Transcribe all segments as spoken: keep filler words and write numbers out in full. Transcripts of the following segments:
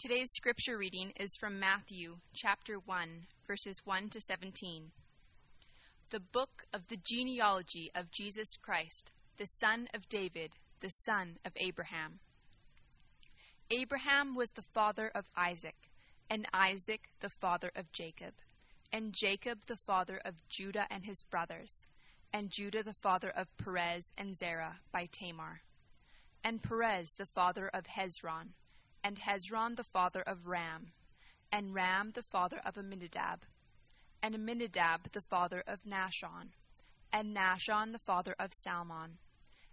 Today's scripture reading is from Matthew chapter one, verses one to seventeen. The book of the genealogy of Jesus Christ, the son of David, the son of Abraham. Abraham was the father of Isaac, and Isaac the father of Jacob, and Jacob the father of Judah and his brothers, and Judah the father of Perez and Zerah by Tamar, and Perez the father of Hezron, and Hezron the father of Ram, and Ram the father of Amminadab, and Amminadab the father of Nahshon, and Nahshon the father of Salmon,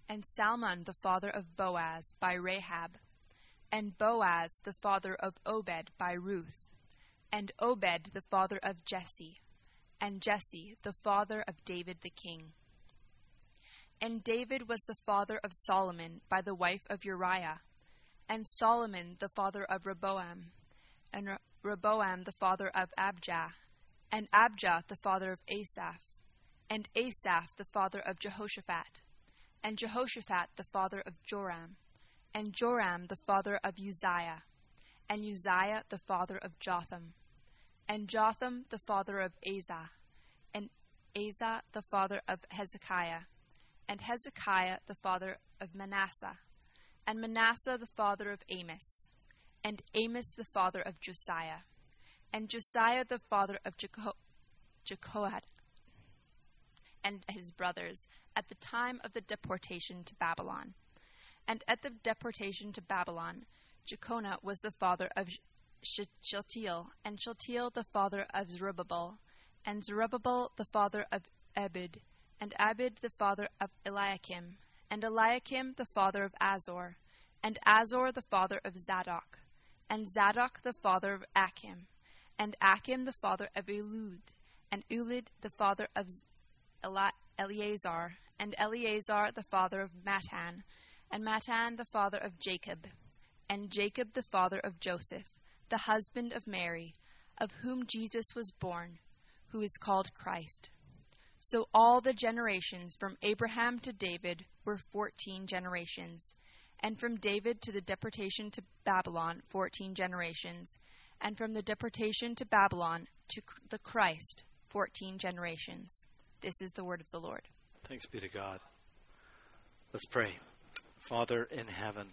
and Salmon the father of Boaz by Rahab, and Boaz the father of Obed by Ruth, and Obed the father of Jesse, and Jesse the father of David the king. And David was the father of Solomon by the wife of Uriah, and Solomon the father of Rehoboam, and Re- Rehoboam the father of Abijah, and Abijah the father of Asaph, and Asaph the father of Jehoshaphat, and Jehoshaphat the father of Joram, and Joram the father of Uzziah, and Uzziah the father of Jotham, and Jotham the father of Asa, and Asa the father of Hezekiah, and Hezekiah the father of Manasseh, and Manasseh the father of Amos, and Amos the father of Josiah, and Josiah the father of Jehoshaphat and his brothers at the time of the deportation to Babylon. And at the deportation to Babylon, Jeconiah was the father of Shealtiel, and Shealtiel the father of Zerubbabel, and Zerubbabel the father of Abed, and Abed the father of Eliakim, and Eliakim the father of Azor, and Azor the father of Zadok, and Zadok the father of Achim, and Achim the father of Elud, and Elud the father of Eleazar, and Eleazar the father of Matan, and Matan the father of Jacob, and Jacob the father of Joseph, the husband of Mary, of whom Jesus was born, who is called Christ. So all the generations from Abraham to David were fourteen generations, and from David to the deportation to Babylon fourteen generations, and from the deportation to Babylon to the Christ fourteen generations. This is the word of the Lord. Thanks be to God. Let's pray. Father in heaven,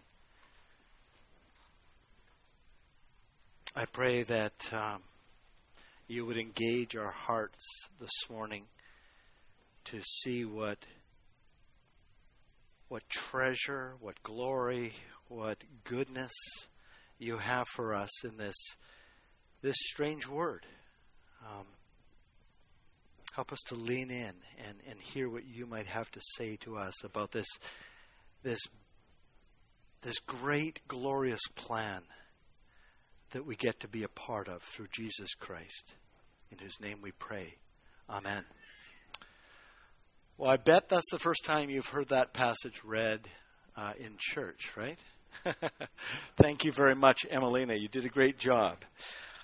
I pray that um, you would engage our hearts this morning to see what what treasure, what glory, what goodness you have for us in this this strange word. Um, help us to lean in and, and hear what you might have to say to us about this this this great, glorious plan that we get to be a part of through Jesus Christ, in whose name we pray. Amen. Well, I bet that's the first time you've heard that passage read uh, in church, right? Thank you very much, Emelina. You did a great job.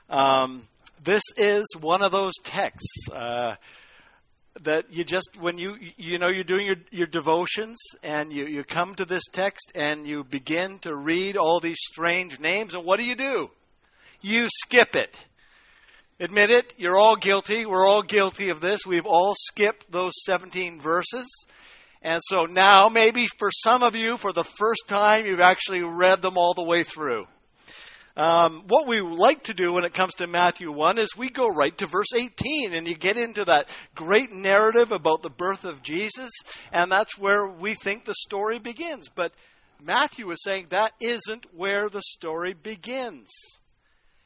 Um, this is one of those texts uh, that you just, when you, you know, you're doing your, your devotions and you, you come to this text and you begin to read all these strange names. And what do you do? You skip it. Admit it, you're all guilty. We're all guilty of this. We've all skipped those seventeen verses. And so now, maybe for some of you, for the first time, you've actually read them all the way through. Um, what we like to do when it comes to Matthew one is we go right to verse eighteen, and you get into that great narrative about the birth of Jesus, and that's where we think the story begins. But Matthew is saying that isn't where the story begins.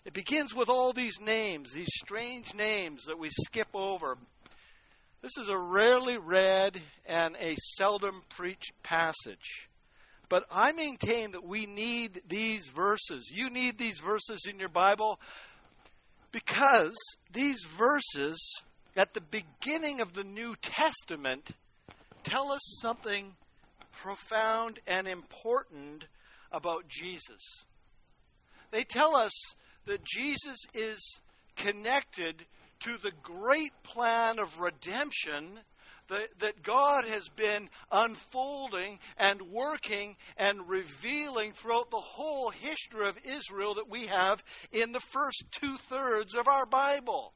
It begins with all these names, these strange names that we skip over. This is a rarely read and a seldom preached passage. But I maintain that we need these verses. You need these verses in your Bible because these verses at the beginning of the New Testament tell us something profound and important about Jesus. They tell us that Jesus is connected to the great plan of redemption that, that God has been unfolding and working and revealing throughout the whole history of Israel that we have in the first two-thirds of our Bible.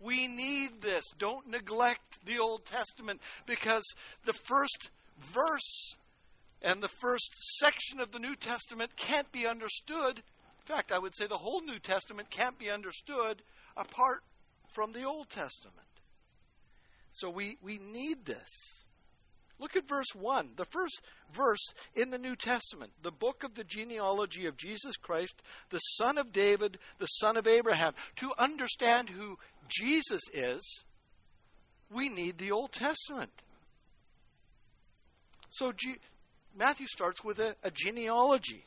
We need this. Don't neglect the Old Testament, because the first verse and the first section of the New Testament can't be understood. In fact, I would say the whole New Testament can't be understood apart from the Old Testament. So we, we need this. Look at verse one, the first verse in the New Testament. The book of the genealogy of Jesus Christ, the son of David, the son of Abraham. To understand who Jesus is, we need the Old Testament. So G- Matthew starts with a, a genealogy.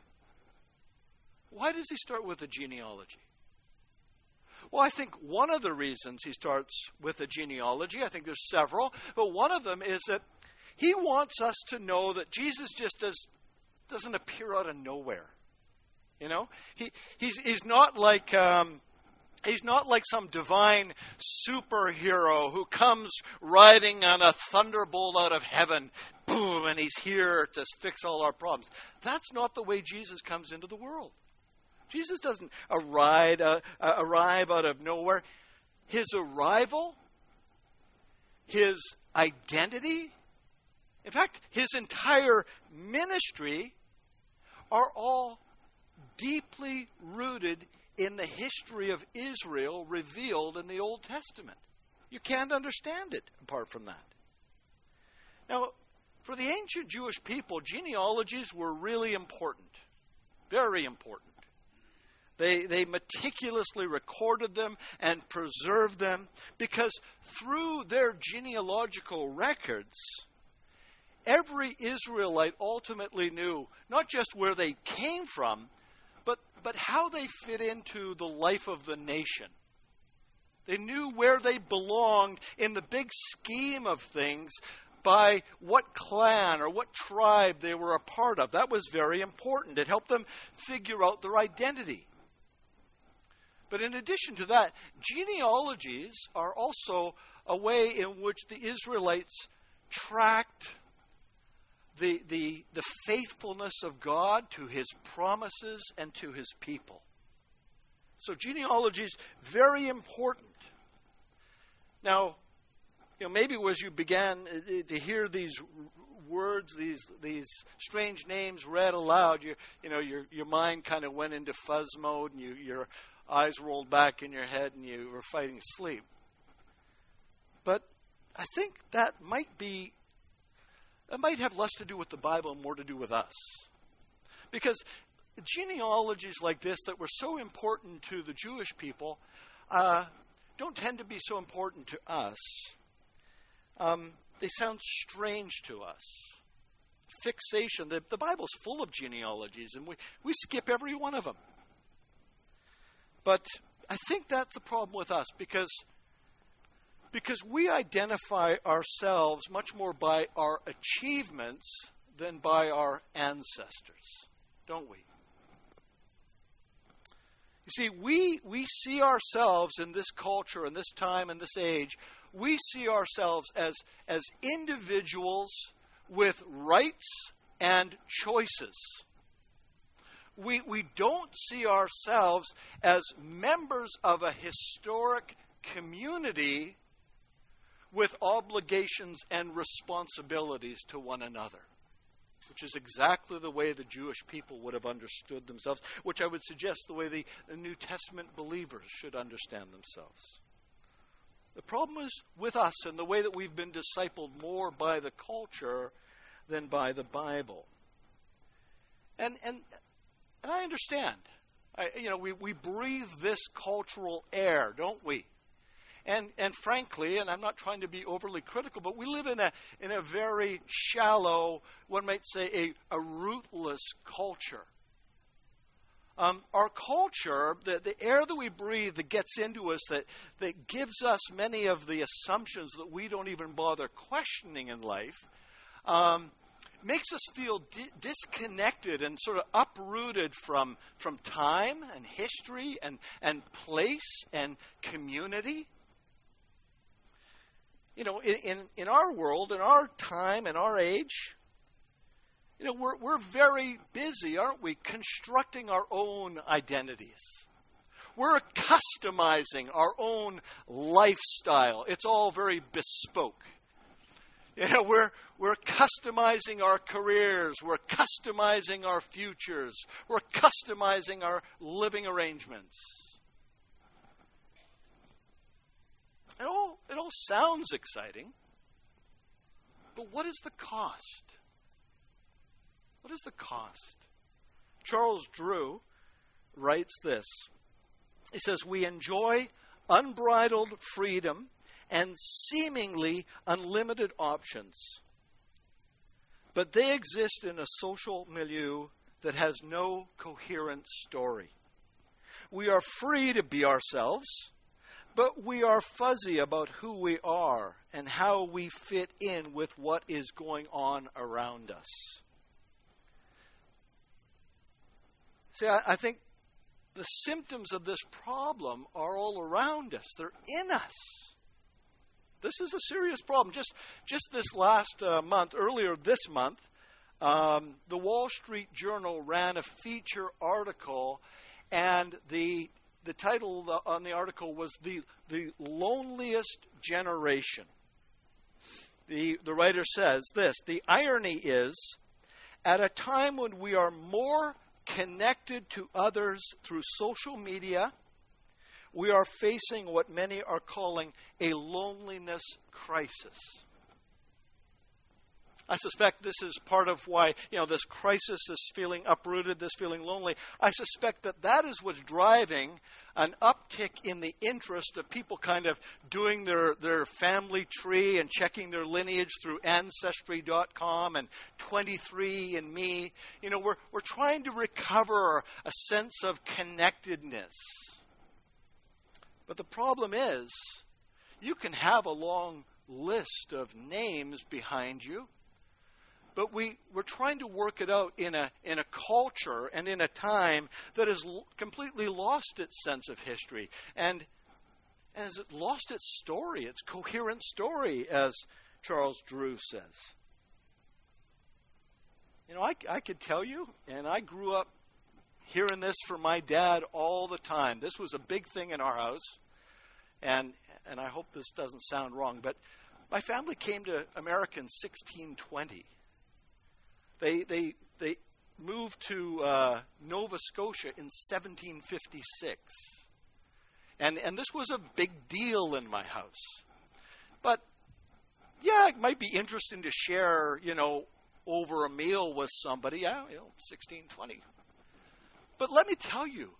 Why does he start with a genealogy? Well, I think one of the reasons he starts with a genealogy, I think there's several, but one of them is that he wants us to know that Jesus just does, doesn't appear out of nowhere. You know, he he's he's not like um, he's not like some divine superhero who comes riding on a thunderbolt out of heaven, boom, and he's here to fix all our problems. That's not the way Jesus comes into the world. Jesus doesn't arrive, uh, arrive out of nowhere. His arrival, his identity, in fact, his entire ministry are all deeply rooted in the history of Israel revealed in the Old Testament. You can't understand it apart from that. Now, for the ancient Jewish people, genealogies were really important, very important. They they meticulously recorded them and preserved them, because through their genealogical records, every Israelite ultimately knew not just where they came from, but, but how they fit into the life of the nation. They knew where they belonged in the big scheme of things by what clan or what tribe they were a part of. That was very important. It helped them figure out their identity. But in addition to that, genealogies are also a way in which the Israelites tracked the, the, the faithfulness of God to his promises and to his people. So genealogy is very important. Now, you know, maybe as you began to hear these words, these these strange names read aloud, you you know your your mind kind of went into fuzz mode, and you you're eyes rolled back in your head and you were fighting sleep. But I think that might be, that might have less to do with the Bible and more to do with us. Because genealogies like this that were so important to the Jewish people uh, don't tend to be so important to us. Um, they sound strange to us. Fixation. The, the Bible's full of genealogies, and we, we skip every one of them. But I think that's the problem with us, because, because we identify ourselves much more by our achievements than by our ancestors, don't we? You see, we, we see ourselves in this culture, in this time, in this age, we see ourselves as, as individuals with rights and choices. We we don't see ourselves as members of a historic community with obligations and responsibilities to one another, which is exactly the way the Jewish people would have understood themselves, which I would suggest the way the, the New Testament believers should understand themselves. The problem is with us and the way that we've been discipled more by the culture than by the Bible. And and... And I understand, I, you know, we, we breathe this cultural air, don't we? And and frankly, and I'm not trying to be overly critical, but we live in a in a very shallow, one might say, a, a rootless culture. Um, our culture, the, the air that we breathe that gets into us, that, that gives us many of the assumptions that we don't even bother questioning in life, um, makes us feel di- disconnected and sort of uprooted from from time and history and, and place and community. you know, in, in our world, in our time, in our age, you know, we're, we're very busy, aren't we, constructing our own identities. We're customizing our own lifestyle. It's all very bespoke. You know, we're we're customizing our careers. We're customizing our futures. We're customizing our living arrangements. It all, it all sounds exciting, but what is the cost? What is the cost? Charles Drew writes this. He says, we enjoy unbridled freedom and seemingly unlimited options, but they exist in a social milieu that has no coherent story. We are free to be ourselves, but we are fuzzy about who we are and how we fit in with what is going on around us. See, I, I think the symptoms of this problem are all around us. They're in us. This is a serious problem. Just just this last uh, month, earlier this month, um, the Wall Street Journal ran a feature article, and the the title on the article was the the loneliest generation. The the writer says this: the irony is, at a time when we are more connected to others through social media, we are facing what many are calling a loneliness crisis. I suspect this is part of why, you know, this crisis, this feeling uprooted, this feeling lonely. I suspect that that is what's driving an uptick in the interest of people kind of doing their, their family tree and checking their lineage through Ancestry dot com and twenty-three and me. You know, we're, we're trying to recover a sense of connectedness. But the problem is, you can have a long list of names behind you, but we, we're trying to work it out in a in a culture and in a time that has l- completely lost its sense of history and, and has lost its story, its coherent story, as Charles Drew says. You know, I, I could tell you, and I grew up hearing this from my dad all the time. This was a big thing in our house, and and I hope this doesn't sound wrong, but my family came to America in sixteen twenty. They they they moved to uh, Nova Scotia in seventeen fifty-six, and and this was a big deal in my house. But yeah, it might be interesting to share, you know, over a meal with somebody. Yeah, you know, sixteen twenty. But let me tell you,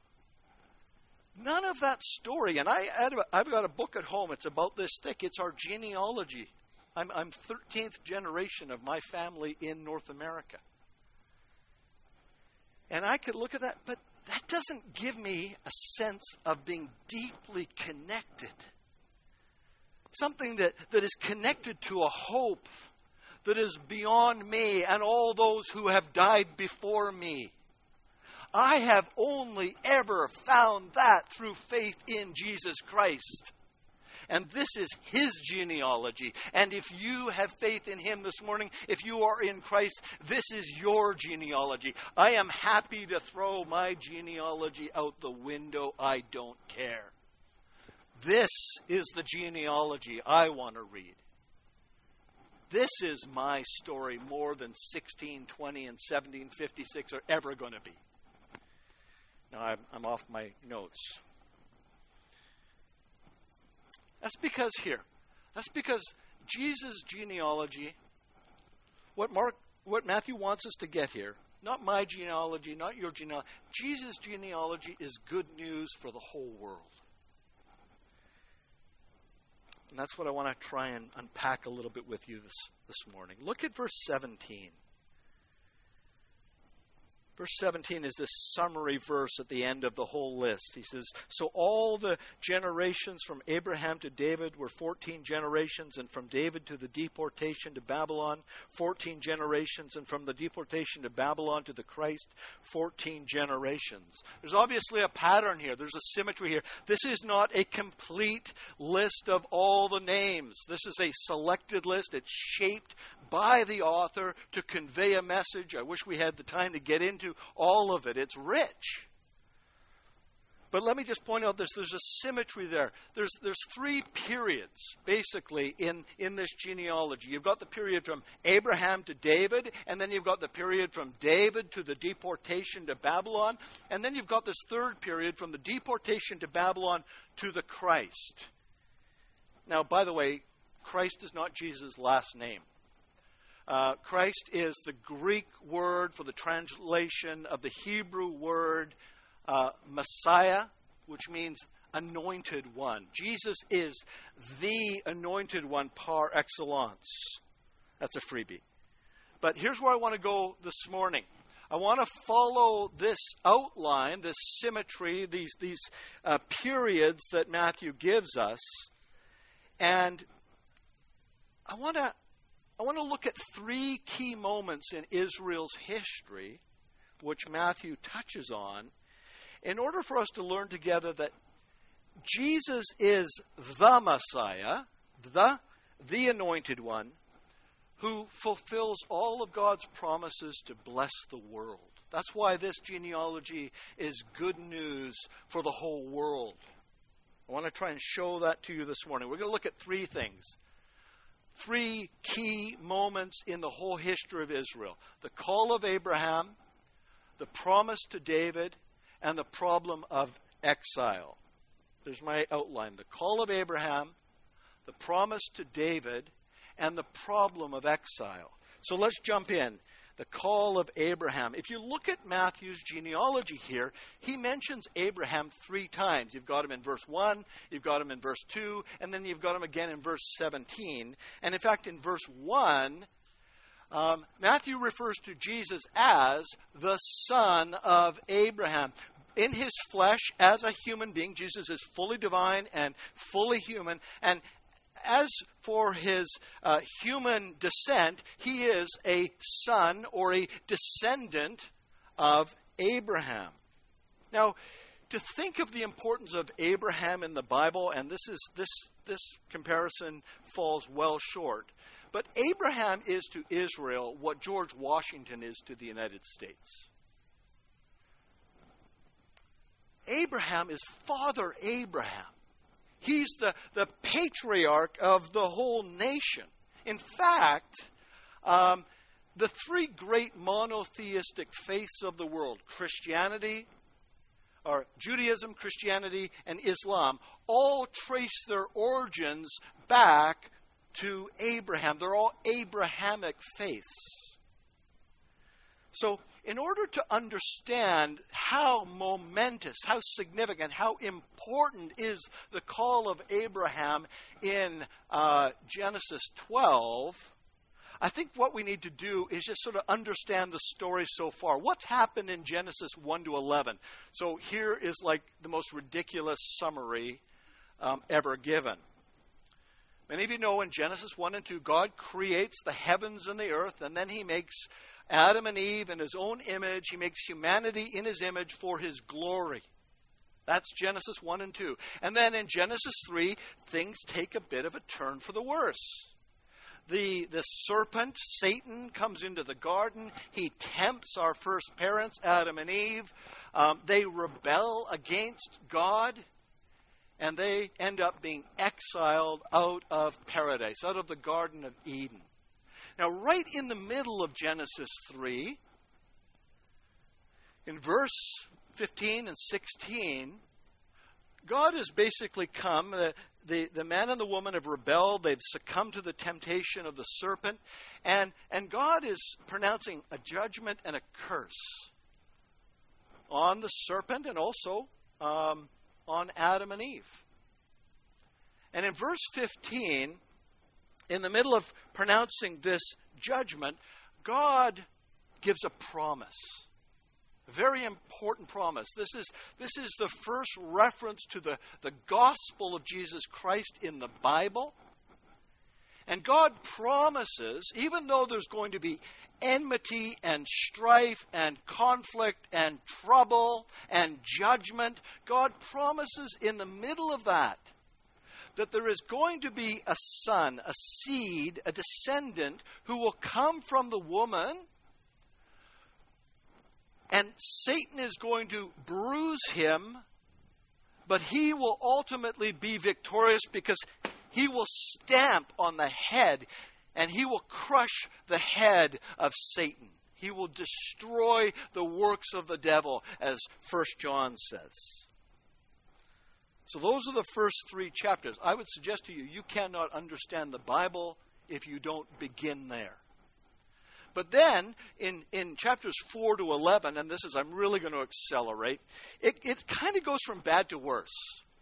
none of that story, and I, I've got a book at home. It's about this thick. It's our genealogy. I'm, I'm thirteenth generation of my family in North America. And I could look at that, but that doesn't give me a sense of being deeply connected. Something that, that is connected to a hope that is beyond me and all those who have died before me. I have only ever found that through faith in Jesus Christ. And this is his genealogy. And if you have faith in him this morning, if you are in Christ, this is your genealogy. I am happy to throw my genealogy out the window. I don't care. This is the genealogy I want to read. This is my story more than sixteen twenty and seventeen fifty-six are ever going to be. Now, I'm, I'm off my notes. That's because here, that's because Jesus' genealogy, what Mark, what Matthew wants us to get here, not my genealogy, not your genealogy, Jesus' genealogy is good news for the whole world. And that's what I want to try and unpack a little bit with you this, this morning. Look at verse seventeen. Verse seventeen is this summary verse at the end of the whole list. He says, so all the generations from Abraham to David were fourteen generations, and from David to the deportation to Babylon, fourteen generations, and from the deportation to Babylon to the Christ, fourteen generations. There's obviously a pattern here. There's a symmetry here. This is not a complete list of all the names. This is a selected list. It's shaped by the author to convey a message. I wish we had the time to get into all of it. It's rich. But let me just point out this. There's a symmetry there. There's there's three periods, basically, in, in this genealogy. You've got the period from Abraham to David, and then you've got the period from David to the deportation to Babylon, and then you've got this third period from the deportation to Babylon to the Christ. Now, by the way, Christ is not Jesus' last name. Uh, Christ is the Greek word for the translation of the Hebrew word Uh, Messiah, which means anointed one. Jesus is the anointed one par excellence. That's a freebie. But here's where I want to go this morning. I want to follow this outline, this symmetry, these, these uh, periods that Matthew gives us. And I want to, I want to look at three key moments in Israel's history, which Matthew touches on, in order for us to learn together that Jesus is the Messiah, the, the anointed one, who fulfills all of God's promises to bless the world. That's why this genealogy is good news for the whole world. I want to try and show that to you this morning. We're going to look at three things. Three key moments in the whole history of Israel. The call of Abraham, the promise to David, and the problem of exile. There's my outline. The call of Abraham, the promise to David, and the problem of exile. So let's jump in. The call of Abraham. If you look at Matthew's genealogy here, he mentions Abraham three times. You've got him in verse one, you've got him in verse two, and then you've got him again in verse seventeen. And in fact, in verse one, Um, Matthew refers to Jesus as the son of Abraham. In his flesh, as a human being, Jesus is fully divine and fully human. And as for his uh, human descent, he is a son or a descendant of Abraham. Now, to think of the importance of Abraham in the Bible, and this is this this comparison falls well short, but Abraham is to Israel what George Washington is to the United States. Abraham is Father Abraham. He's the, the patriarch of the whole nation. In fact, um, the three great monotheistic faiths of the world, Christianity, or Judaism, Christianity, and Islam, all trace their origins back to Abraham. They're all Abrahamic faiths. So, in order to understand how momentous, how significant, how important is the call of Abraham in uh, Genesis twelve, I think what we need to do is just sort of understand the story so far. What's happened in Genesis one to eleven? So, here is like the most ridiculous summary um, ever given. Many of you know in Genesis one and two, God creates the heavens and the earth, and then he makes Adam and Eve in his own image. He makes humanity in his image for his glory. That's Genesis one and two. And then in Genesis three, things take a bit of a turn for the worse. The, the serpent, Satan, comes into the garden. He tempts our first parents, Adam and Eve. Um, they rebel against God. And they end up being exiled out of paradise, out of the Garden of Eden. Now, right in the middle of Genesis three, in verse fifteen and sixteen, God has basically come. The, the, the man and the woman have rebelled. They've succumbed to the temptation of the serpent. And, and God is pronouncing a judgment and a curse on the serpent and also Um, on Adam and Eve. And in verse fifteen, in the middle of pronouncing this judgment, God gives a promise. Very important promise. This is, this is the first reference to the, the gospel of Jesus Christ in the Bible. And God promises, even though there's going to be enmity and strife and conflict and trouble and judgment, God promises in the middle of that, that there is going to be a son, a seed, a descendant who will come from the woman. And Satan is going to bruise him, but he will ultimately be victorious because he will stamp on the head and he will crush the head of Satan. He will destroy the works of the devil, as First John says. So those are the first three chapters. I would suggest to you, you cannot understand the Bible if you don't begin there. But then, in, in chapters four to eleven, and this is, I'm really going to accelerate, it, it kind of goes from bad to worse.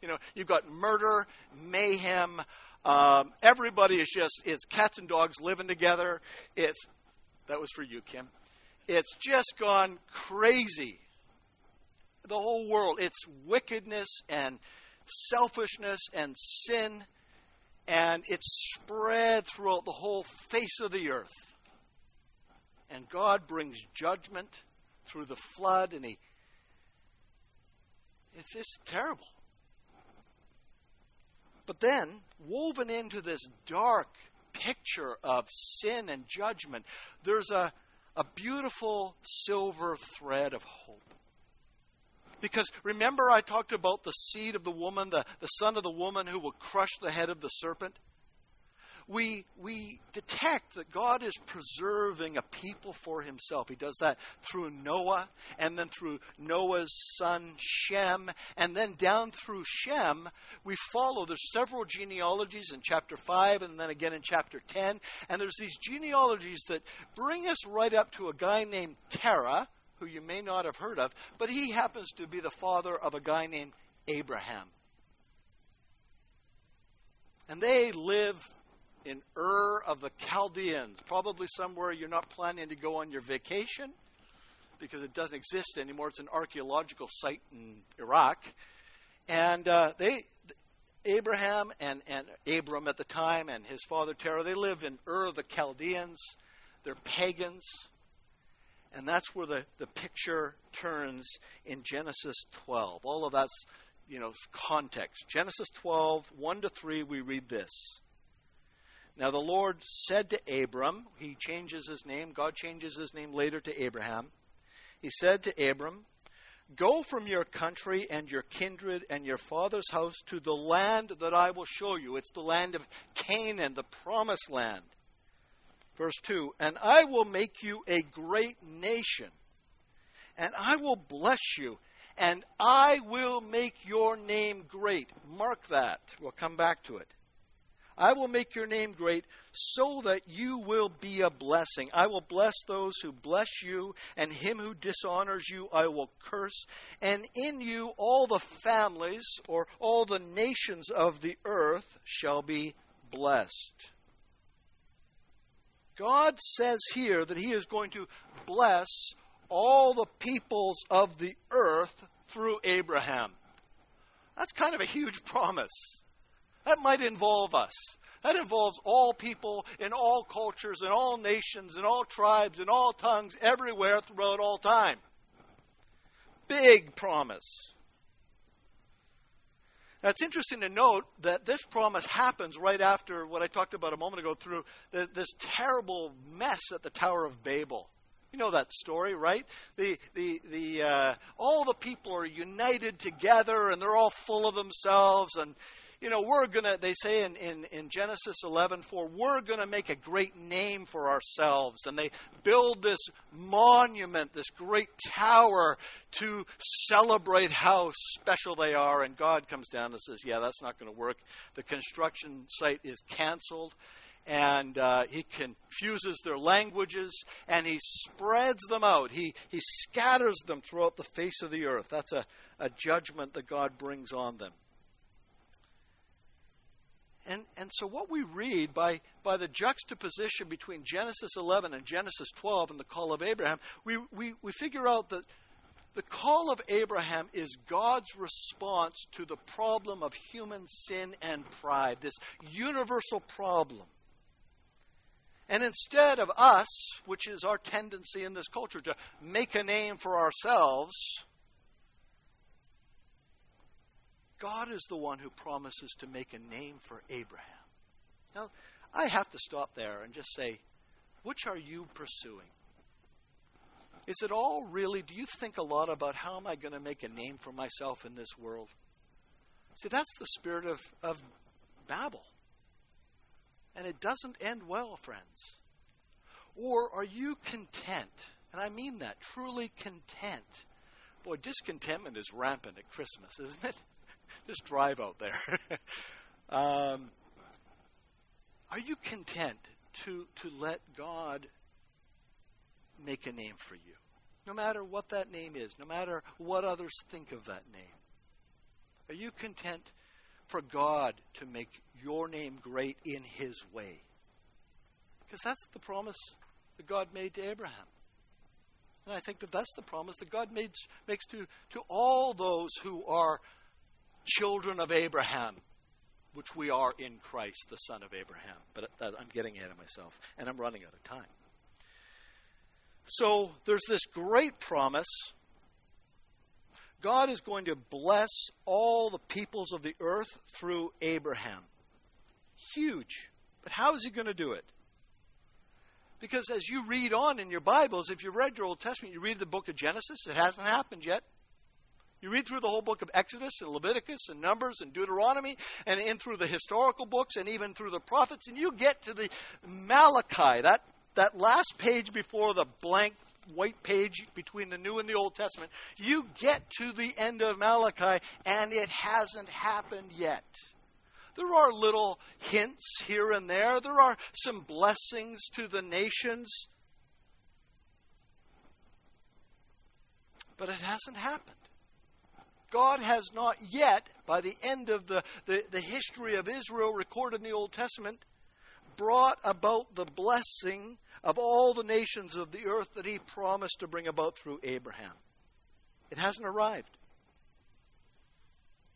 You know, you've got murder, mayhem, um, everybody is just, it's cats and dogs living together. It's, that was for you, Kim. It's just gone crazy. The whole world, it's wickedness and selfishness and sin, and it's spread throughout the whole face of the earth. And God brings judgment through the flood, and he it's just terrible. But then, woven into this dark picture of sin and judgment, there's a, a beautiful silver thread of hope. Because remember I talked about the seed of the woman, the, the son of the woman who will crush the head of the serpent? We, we detect that God is preserving a people for himself. He does that through Noah, and then through Noah's son Shem, and then down through Shem, we follow. There's several genealogies in chapter five, and then again in chapter ten. And there's these genealogies that bring us right up to a guy named Terah, who you may not have heard of, but he happens to be the father of a guy named Abraham. And they live in Ur of the Chaldeans, probably somewhere you're not planning to go on your vacation because it doesn't exist anymore. It's an archaeological site in Iraq. And uh, they, Abraham and, and Abram at the time and his father Terah, they live in Ur of the Chaldeans. They're pagans. And that's where the, the picture turns in Genesis twelve. All of that's, you know, context. Genesis twelve, one to three, we read this. Now the Lord said to Abram, he changes his name, God changes his name later to Abraham. He said to Abram, "Go from your country and your kindred and your father's house to the land that I will show you." It's the land of Canaan, the promised land. Verse two, "And I will make you a great nation, and I will bless you, and I will make your name great." Mark that. We'll come back to it. "I will make your name great so that you will be a blessing. I will bless those who bless you, and him who dishonors you I will curse. And in you all the families, or all the nations of the earth, shall be blessed." God says here that he is going to bless all the peoples of the earth through Abraham. That's kind of a huge promise. That might involve us. That involves all people in all cultures, in all nations, in all tribes, in all tongues, everywhere throughout all time. Big promise. Now, it's interesting to note that this promise happens right after what I talked about a moment ago through the, this terrible mess at the Tower of Babel. You know that story, right? The the the uh, all the people are united together, and they're all full of themselves. And you know, we're gonna. They say in in, in Genesis eleven four, we're gonna make a great name for ourselves. And they build this monument, this great tower, to celebrate how special they are. And God comes down and says, "Yeah, that's not gonna work. The construction site is canceled." And uh, he confuses their languages, and he spreads them out. He he scatters them throughout the face of the earth. That's a, a judgment that God brings on them. And and so what we read by, by the juxtaposition between Genesis eleven and Genesis twelve and the call of Abraham, we, we, we figure out that The call of Abraham is God's response to the problem of human sin and pride, this universal problem. And instead of us, which is our tendency in this culture to make a name for ourselves, God is the one who promises to make a name for Abraham. Now, I have to stop there and just say, which are you pursuing? Is it all really, do you think a lot about how am I going to make a name for myself in this world? See, that's the spirit of, of Babel. And it doesn't end well, friends. Or are you content? And I mean that, truly content. Boy, discontentment is rampant at Christmas, isn't it? This drive out there. um, are you content to, to let God make a name for you, no matter what that name is, no matter what others think of that name? Are you content for God to make your name great in His way? Because that's the promise that God made to Abraham. And I think that that's the promise that God made, makes to, to all those who are children of Abraham, which we are in Christ, the son of Abraham. But I'm getting ahead of myself, and I'm running out of time. So there's this great promise. God is going to bless all the peoples of the earth through Abraham. Huge. But how is he going to do it? Because as you read on in your Bibles, if you've read your Old Testament, you read the book of Genesis, it hasn't happened yet. You read through the whole book of Exodus and Leviticus and Numbers and Deuteronomy and in through the historical books and even through the prophets, and you get to the Malachi, that That last page before the blank white page between the New and the Old Testament, you get to the end of Malachi, and it hasn't happened yet. There are little hints here and there. There are some blessings to the nations. But it hasn't happened. God has not yet, by the end of the, the, the history of Israel recorded in the Old Testament, brought about the blessing of all the nations of the earth that he promised to bring about through Abraham. It hasn't arrived.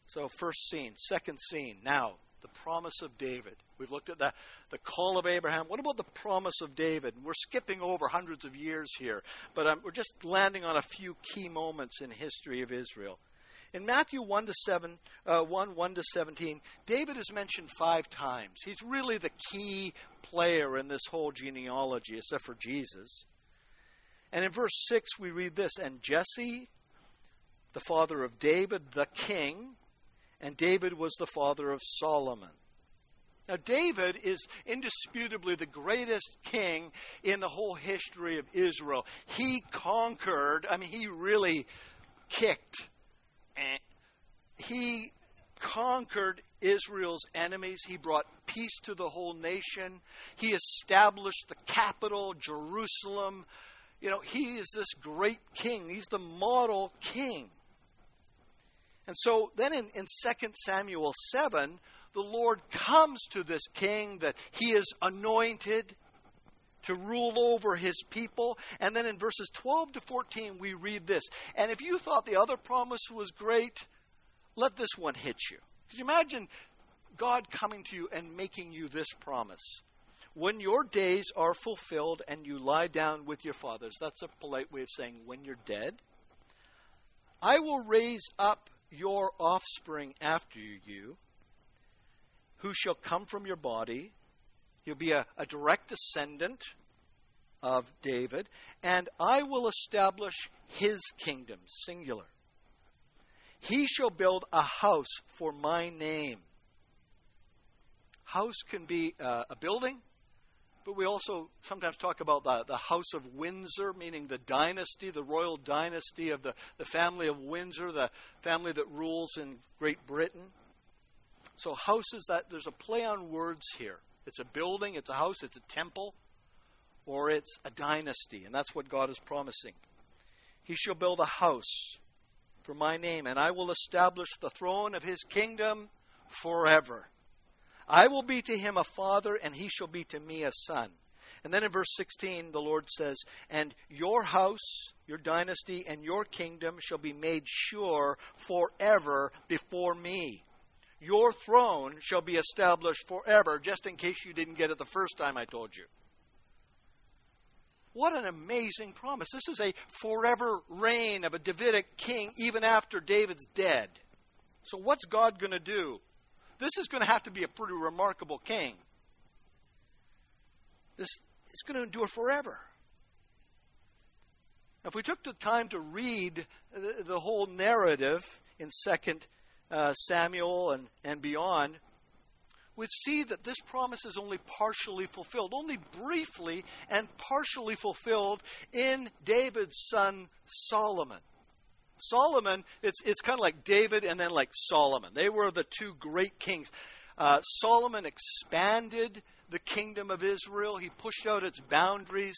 So first scene, second scene. Now, the promise of David. We've looked at the, the call of Abraham. What about the promise of David? We're skipping over hundreds of years here, but um, we're just landing on a few key moments in the history of Israel. In Matthew one to seven, uh, one, one to seventeen, David is mentioned five times. He's really the key player in this whole genealogy, except for Jesus. And in verse six, we read this, "And Jesse, the father of David, the king, and David was the father of Solomon." Now, David is indisputably the greatest king in the whole history of Israel. He conquered, I mean, he really kicked He conquered Israel's enemies. He brought peace to the whole nation. He established the capital, Jerusalem. You know, he is this great king. He's the model king. And so then in, in Second Samuel seven, the Lord comes to this king that he is anointed to rule over his people. And then in verses twelve to fourteen, we read this. "And if you thought the other promise was great, let this one hit you." Could you imagine God coming to you and making you this promise? "When your days are fulfilled and you lie down with your fathers," that's a polite way of saying when you're dead, "I will raise up your offspring after you, who shall come from your body." He'll be a, a direct descendant of David. "And I will establish his kingdom," singular. "He shall build a house for my name." House can be uh, a building, but we also sometimes talk about the, the House of Windsor, meaning the dynasty, the royal dynasty of the, the family of Windsor, the family that rules in Great Britain. So houses, that there's a play on words here. It's a building, it's a house, it's a temple, or it's a dynasty. And that's what God is promising. "He shall build a house for my name, and I will establish the throne of his kingdom forever. I will be to him a father, and he shall be to me a son. And then in verse sixteen, the Lord says, and your house, your dynasty, and your kingdom shall be made sure forever before me. Your throne shall be established forever, just in case you didn't get it the first time I told you. What an amazing promise. This is a forever reign of a Davidic king, even after David's dead. So what's God going to do? This is going to have to be a pretty remarkable king. This is going to endure forever. Now, if we took the time to read the, the whole narrative in Second uh, Samuel and, and beyond, we'd see that this promise is only partially fulfilled, only briefly and partially fulfilled in David's son Solomon. Solomon, it's it's kind of like David and then like Solomon. They were the two great kings. Uh, Solomon expanded the kingdom of Israel. He pushed out its boundaries.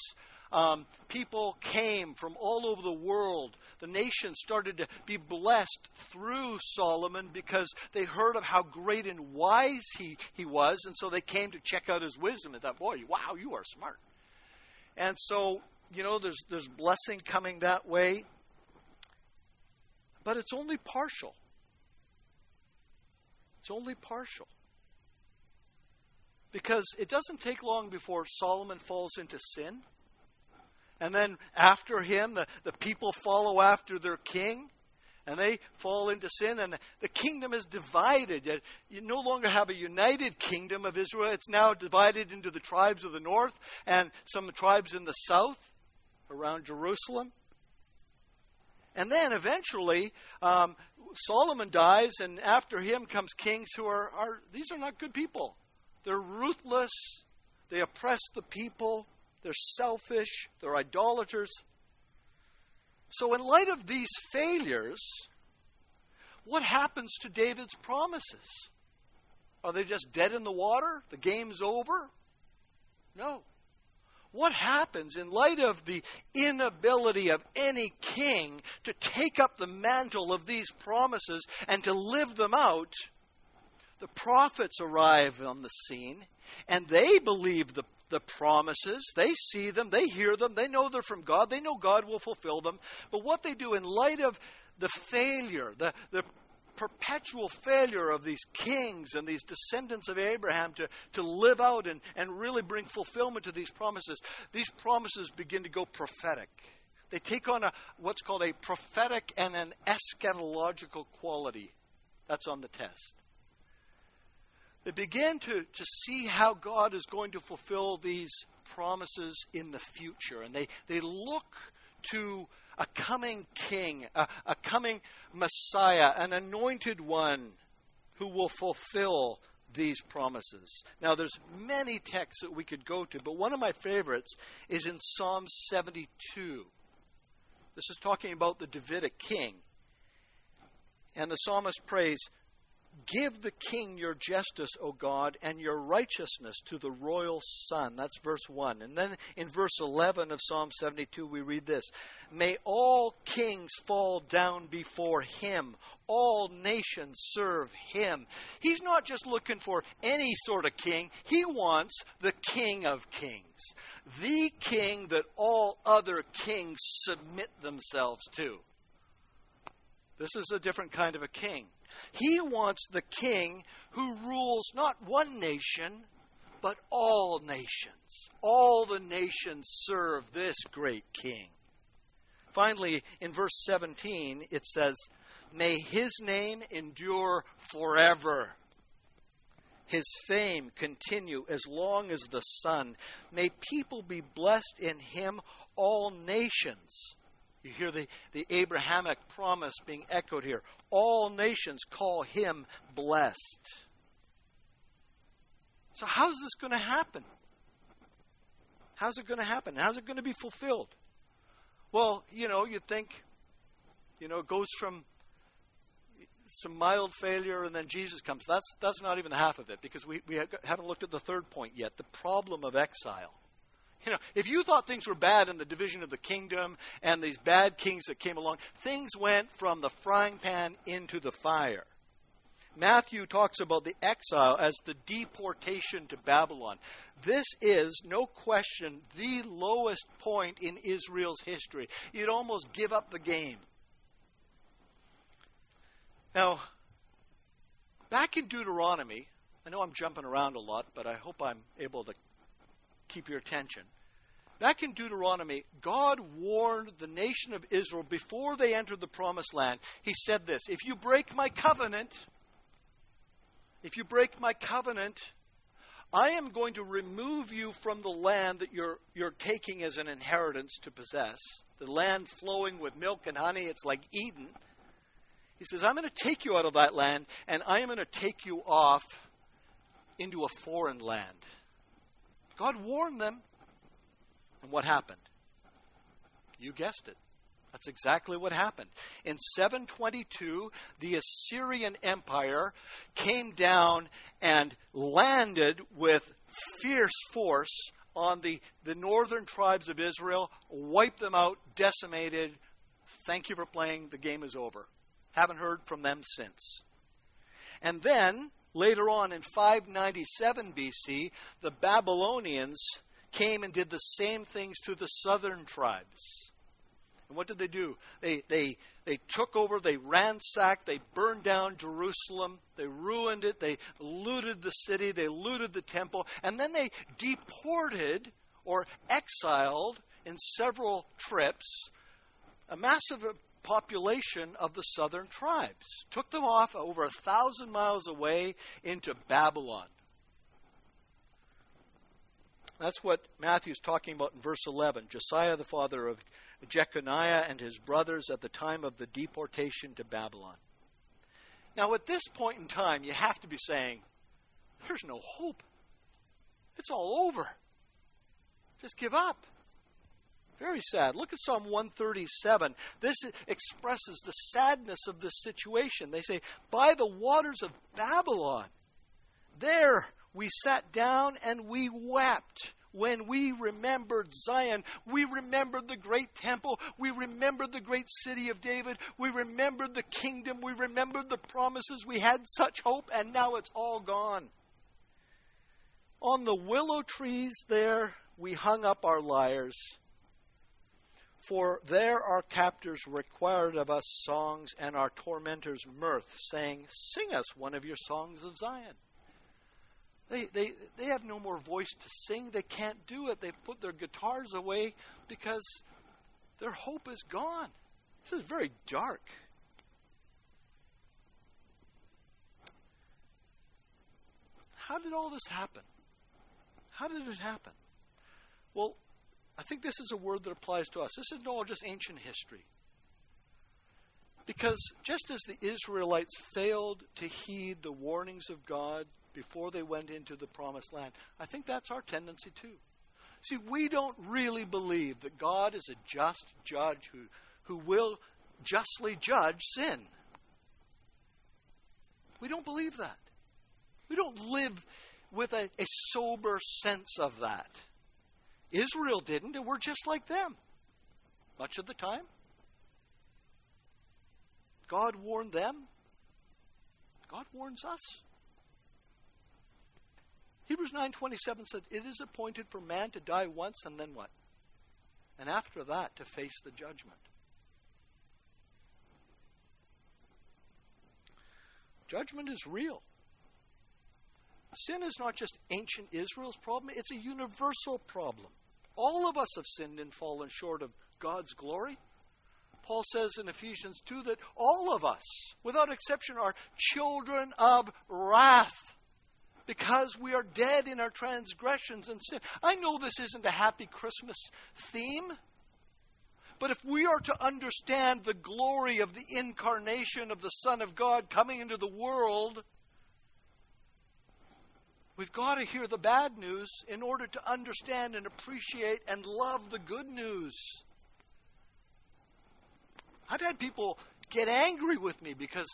Um, people came from all over the world. The nation started to be blessed through Solomon because they heard of how great and wise he, he was. And so they came to check out his wisdom and thought, boy, wow, you are smart. And so, you know, there's there's blessing coming that way. But it's only partial. It's only partial. Because it doesn't take long before Solomon falls into sin. And then after him, the, the people follow after their king. And they fall into sin. And the, the kingdom is divided. You no longer have a united kingdom of Israel. It's now divided into the tribes of the north and some tribes in the south around Jerusalem. And then eventually, um, Solomon dies, and after him comes kings who are, are, these are not good people. They're ruthless. They oppress the people. They're selfish. They're idolaters. So in light of these failures, what happens to David's promises? Are they just dead in the water? The game's over? No. What happens in light of the inability of any king to take up the mantle of these promises and to live them out? The prophets arrive on the scene, and they believe the, the promises. They see them. They hear them. They know they're from God. They know God will fulfill them. But what they do in light of the failure, the, the perpetual failure of these kings and these descendants of Abraham to, to live out and, and really bring fulfillment to these promises, these promises begin to go prophetic. They take on a what's called a prophetic and an eschatological quality. That's on the test. They begin to, to see how God is going to fulfill these promises in the future. And they, they look to a coming king, a, a coming Messiah, an anointed one who will fulfill these promises. Now, there's many texts that we could go to, but one of my favorites is in Psalm seventy-two. This is talking about the Davidic king. And the psalmist prays, give the king your justice, O God, and your righteousness to the royal son. That's verse one. And then in verse eleven of Psalm seventy-two, we read this. May all kings fall down before him. All nations serve him. He's not just looking for any sort of king. He wants the King of Kings. The king that all other kings submit themselves to. This is a different kind of a king. He wants the king who rules not one nation, but all nations. All the nations serve this great king. Finally, in verse seventeen, it says, may his name endure forever. His fame continue as long as the sun. May people be blessed in him, all nations. You hear the, the Abrahamic promise being echoed here. All nations call him blessed. So how's this going to happen? How's it going to happen? How's it going to be fulfilled? Well, you know, you think, you know, it goes from some mild failure and then Jesus comes. That's that's not even half of it because we, we haven't looked at the third point yet, the problem of exile. You know, if you thought things were bad in the division of the kingdom and these bad kings that came along, things went from the frying pan into the fire. Matthew talks about the exile as the deportation to Babylon. This is, no question, the lowest point in Israel's history. You'd almost give up the game. Now, back in Deuteronomy, I know I'm jumping around a lot, but I hope I'm able to keep your attention. Back in Deuteronomy, God warned the nation of Israel before they entered the promised land. He said this, if you break my covenant, if you break my covenant, I am going to remove you from the land that you're you're taking as an inheritance to possess. The land flowing with milk and honey, it's like Eden. He says, I'm going to take you out of that land, and I am going to take you off into a foreign land. God warned them. And what happened? You guessed it. That's exactly what happened. In seven twenty-two, the Assyrian Empire came down and landed with fierce force on the, the northern tribes of Israel, wiped them out, decimated. Thank you for playing. The game is over. Haven't heard from them since. And then, later on in five ninety-seven B C, the Babylonians came and did the same things to the southern tribes. And what did they do? They they they took over, they ransacked, they burned down Jerusalem, they ruined it, they looted the city, they looted the temple, and then they deported or exiled in several trips a massive population of the southern tribes. Took them off over a thousand miles away into Babylon. That's what Matthew's talking about in verse eleven. Josiah, the father of Jeconiah, and his brothers at the time of the deportation to Babylon. Now, at this point in time, you have to be saying, there's no hope. It's all over. Just give up. Very sad. Look at Psalm one thirty-seven. This expresses the sadness of this situation. They say, by the waters of Babylon, there we sat down and we wept when we remembered Zion. We remembered the great temple. We remembered the great city of David. We remembered the kingdom. We remembered the promises. We had such hope, and now it's all gone. On the willow trees there we hung up our lyres, for there our captors required of us songs and our tormentors mirth, saying, sing us one of your songs of Zion. They, they they have no more voice to sing. They can't do it. They've put their guitars away because their hope is gone. This is very dark. How did all this happen? How did it happen? Well, I think this is a word that applies to us. This isn't all just ancient history. Because just as the Israelites failed to heed the warnings of God before they went into the promised land, I think that's our tendency too. See, we don't really believe that God is a just judge who, who will justly judge sin. We don't believe that. We don't live with a, a sober sense of that. Israel didn't, and we're just like them much of the time. God warned them. God warns us. Hebrews nine twenty-seven said, it is appointed for man to die once, and then what? And after that, to face the judgment. Judgment is real. Sin is not just ancient Israel's problem, it's a universal problem. All of us have sinned and fallen short of God's glory. Paul says in Ephesians two that all of us, without exception, are children of wrath, because we are dead in our transgressions and sin. I know this isn't a happy Christmas theme, but if we are to understand the glory of the incarnation of the Son of God coming into the world, we've got to hear the bad news in order to understand and appreciate and love the good news. I've had people get angry with me because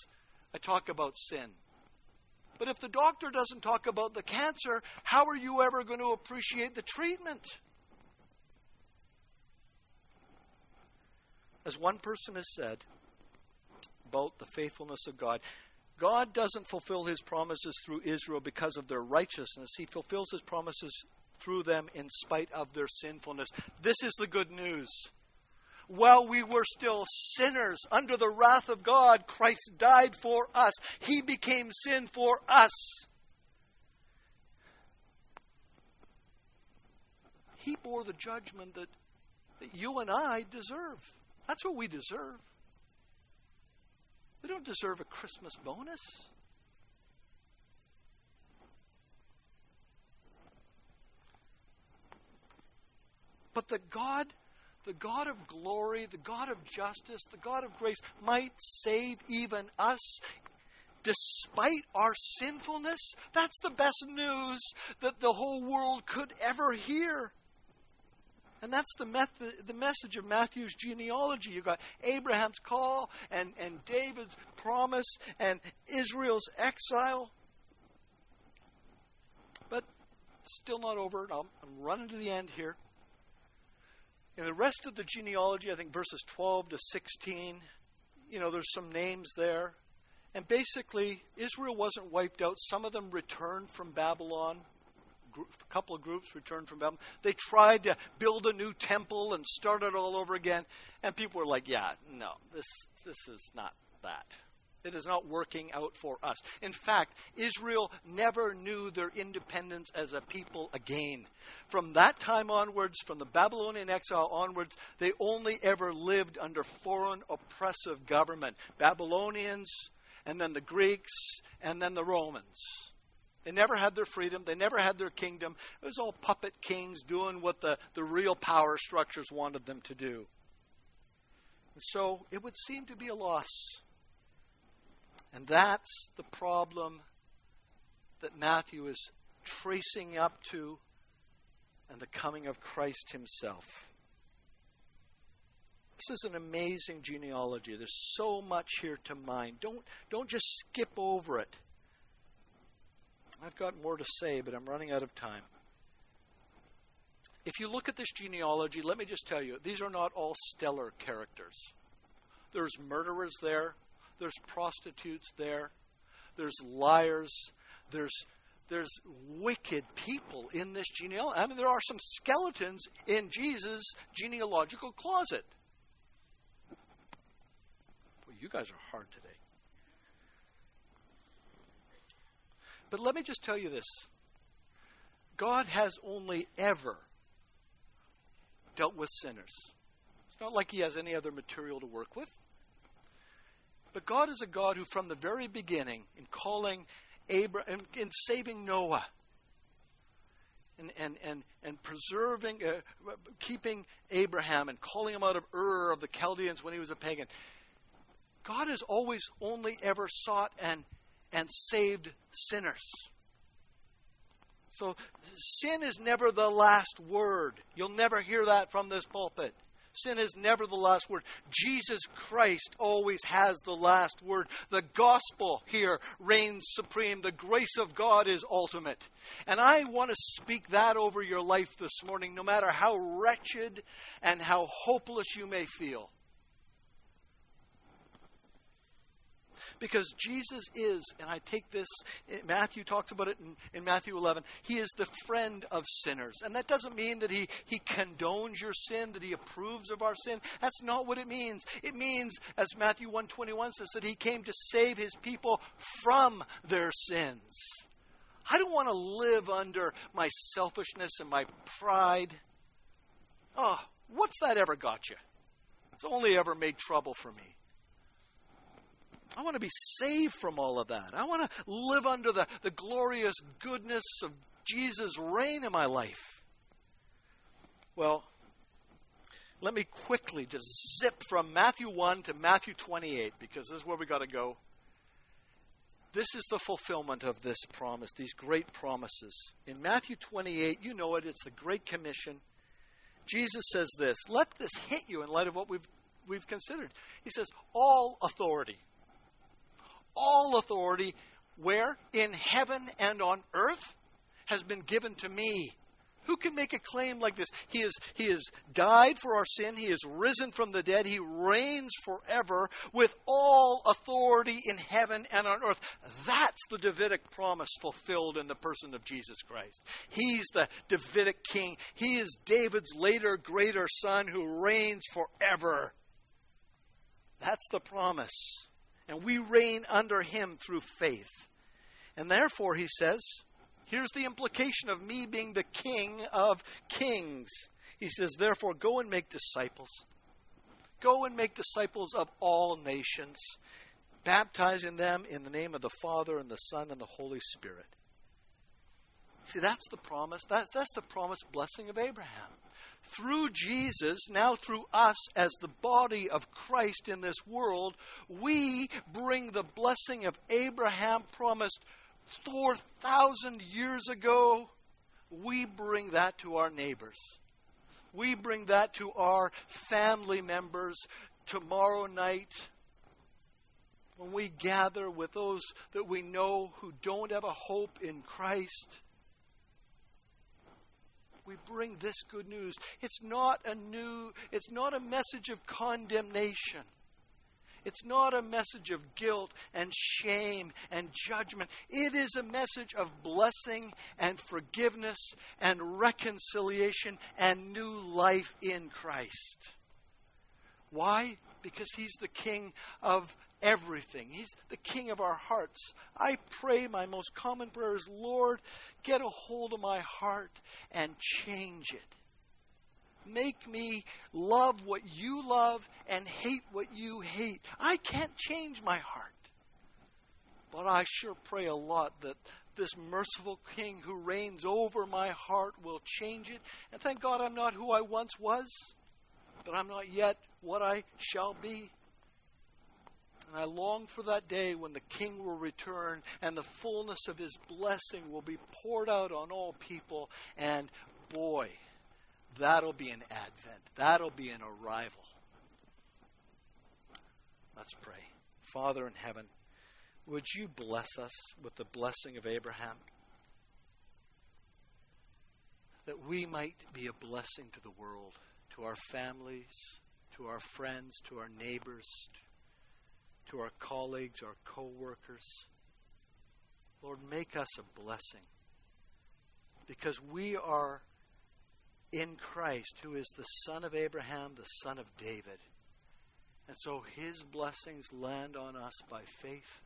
I talk about sin. But if the doctor doesn't talk about the cancer, how are you ever going to appreciate the treatment? As one person has said about the faithfulness of God, God doesn't fulfill his promises through Israel because of their righteousness. He fulfills his promises through them in spite of their sinfulness. This is the good news. While we were still sinners under the wrath of God, Christ died for us. He became sin for us. He bore the judgment that, that you and I deserve. That's what we deserve. We don't deserve a Christmas bonus. But the God, the God of glory, the God of justice, the God of grace might save even us despite our sinfulness. That's the best news that the whole world could ever hear. And that's the method, the message of Matthew's genealogy. You've got Abraham's call and, and David's promise and Israel's exile. But still not over. I'm, I'm running to the end here. In the rest of the genealogy, I think verses twelve to sixteen, you know, there's some names there. And basically, Israel wasn't wiped out. Some of them returned from Babylon. A couple of groups returned from Babylon. They tried to build a new temple and start it all over again. And people were like, yeah, no, this this is not that. It is not working out for us. In fact, Israel never knew their independence as a people again. From that time onwards, from the Babylonian exile onwards, they only ever lived under foreign oppressive government. Babylonians, and then the Greeks, and then the Romans. They never had their freedom. They never had their kingdom. It was all puppet kings doing what the, the real power structures wanted them to do. And so it would seem to be a loss. And that's the problem that Matthew is tracing up to and the coming of Christ himself. This is an amazing genealogy. There's so much here to mine. Don't, don't just skip over it. I've got more to say, but I'm running out of time. If you look at this genealogy, let me just tell you, these are not all stellar characters. There's murderers there. There's prostitutes there. There's liars. There's there's wicked people in this genealogy. I mean, there are some skeletons in Jesus' genealogical closet. Boy, you guys are hard today. But let me just tell you this. God has only ever dealt with sinners. It's not like he has any other material to work with. But God is a God who from the very beginning, in calling Abraham, in saving Noah, and and, and, and preserving, uh, keeping Abraham and calling him out of Ur of the Chaldeans when he was a pagan, God has always only ever sought and And saved sinners. So sin is never the last word. You'll never hear that from this pulpit. Sin is never the last word. Jesus Christ always has the last word. The gospel here reigns supreme. The grace of God is ultimate. And I want to speak that over your life this morning, no matter how wretched and how hopeless you may feel. Because Jesus is, and I take this, Matthew talks about it in, in Matthew eleven, he is the friend of sinners. And that doesn't mean that he, he condones your sin, that he approves of our sin. That's not what it means. It means, as Matthew one twenty-one says, that he came to save his people from their sins. I don't want to live under my selfishness and my pride. Oh, what's that ever got you? It's only ever made trouble for me. I want to be saved from all of that. I want to live under the, the glorious goodness of Jesus' reign in my life. Well, let me quickly just zip from Matthew one to Matthew twenty-eight, because this is where we got to go. This is the fulfillment of this promise, these great promises. In Matthew twenty-eight, you know it, it's the Great Commission. Jesus says this, let this hit you in light of what we've we've considered. He says, all authority. All authority, where? In heaven and on earth, has been given to me. Who can make a claim like this? He is, he has died for our sin. He is risen from the dead. He reigns forever with all authority in heaven and on earth. That's the Davidic promise fulfilled in the person of Jesus Christ. He's the Davidic king. He is David's later greater son who reigns forever. That's the promise. And we reign under him through faith. And therefore, he says, here's the implication of me being the king of kings. He says, therefore, go and make disciples. Go and make disciples of all nations, baptizing them in the name of the Father and the Son and the Holy Spirit. See, that's the promise. That, that's the promised blessing of Abraham. Through Jesus, now through us as the body of Christ in this world, we bring the blessing of Abraham promised four thousand years ago. We bring that to our neighbors. We bring that to our family members tomorrow night when we gather with those that we know who don't have a hope in Christ. We bring this good news. It's not a new, it's not a message of condemnation. It's not a message of guilt and shame and judgment. It is a message of blessing and forgiveness and reconciliation and new life in Christ. Why? Because he's the king of everything. He's the king of our hearts. I pray my most common prayer is, Lord, get a hold of my heart and change it. Make me love what you love and hate what you hate. I can't change my heart. But I sure pray a lot that this merciful king who reigns over my heart will change it. And thank God I'm not who I once was, but I'm not yet what I shall be. And I long for that day when the king will return and the fullness of his blessing will be poured out on all people. And boy, that'll be an advent. That'll be an arrival. Let's pray. Father in heaven, would you bless us with the blessing of Abraham, that we might be a blessing to the world, to our families, to our friends, to our neighbors, to our colleagues, our co-workers. Lord, make us a blessing, because we are in Christ, who is the son of Abraham, the son of David. And so his blessings land on us by faith.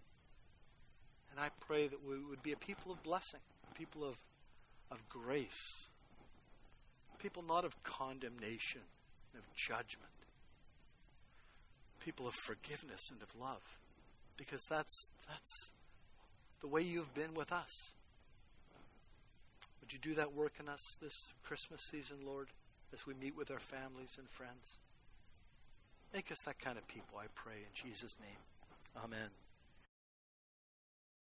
And I pray that we would be a people of blessing, people of, of grace, people not of condemnation and of judgment, people of forgiveness and of love, because that's that's the way you've been with us. Would you do that work in us this Christmas season, Lord, as we meet with our families and friends? Make us that kind of people, I pray, in Jesus' name. Amen.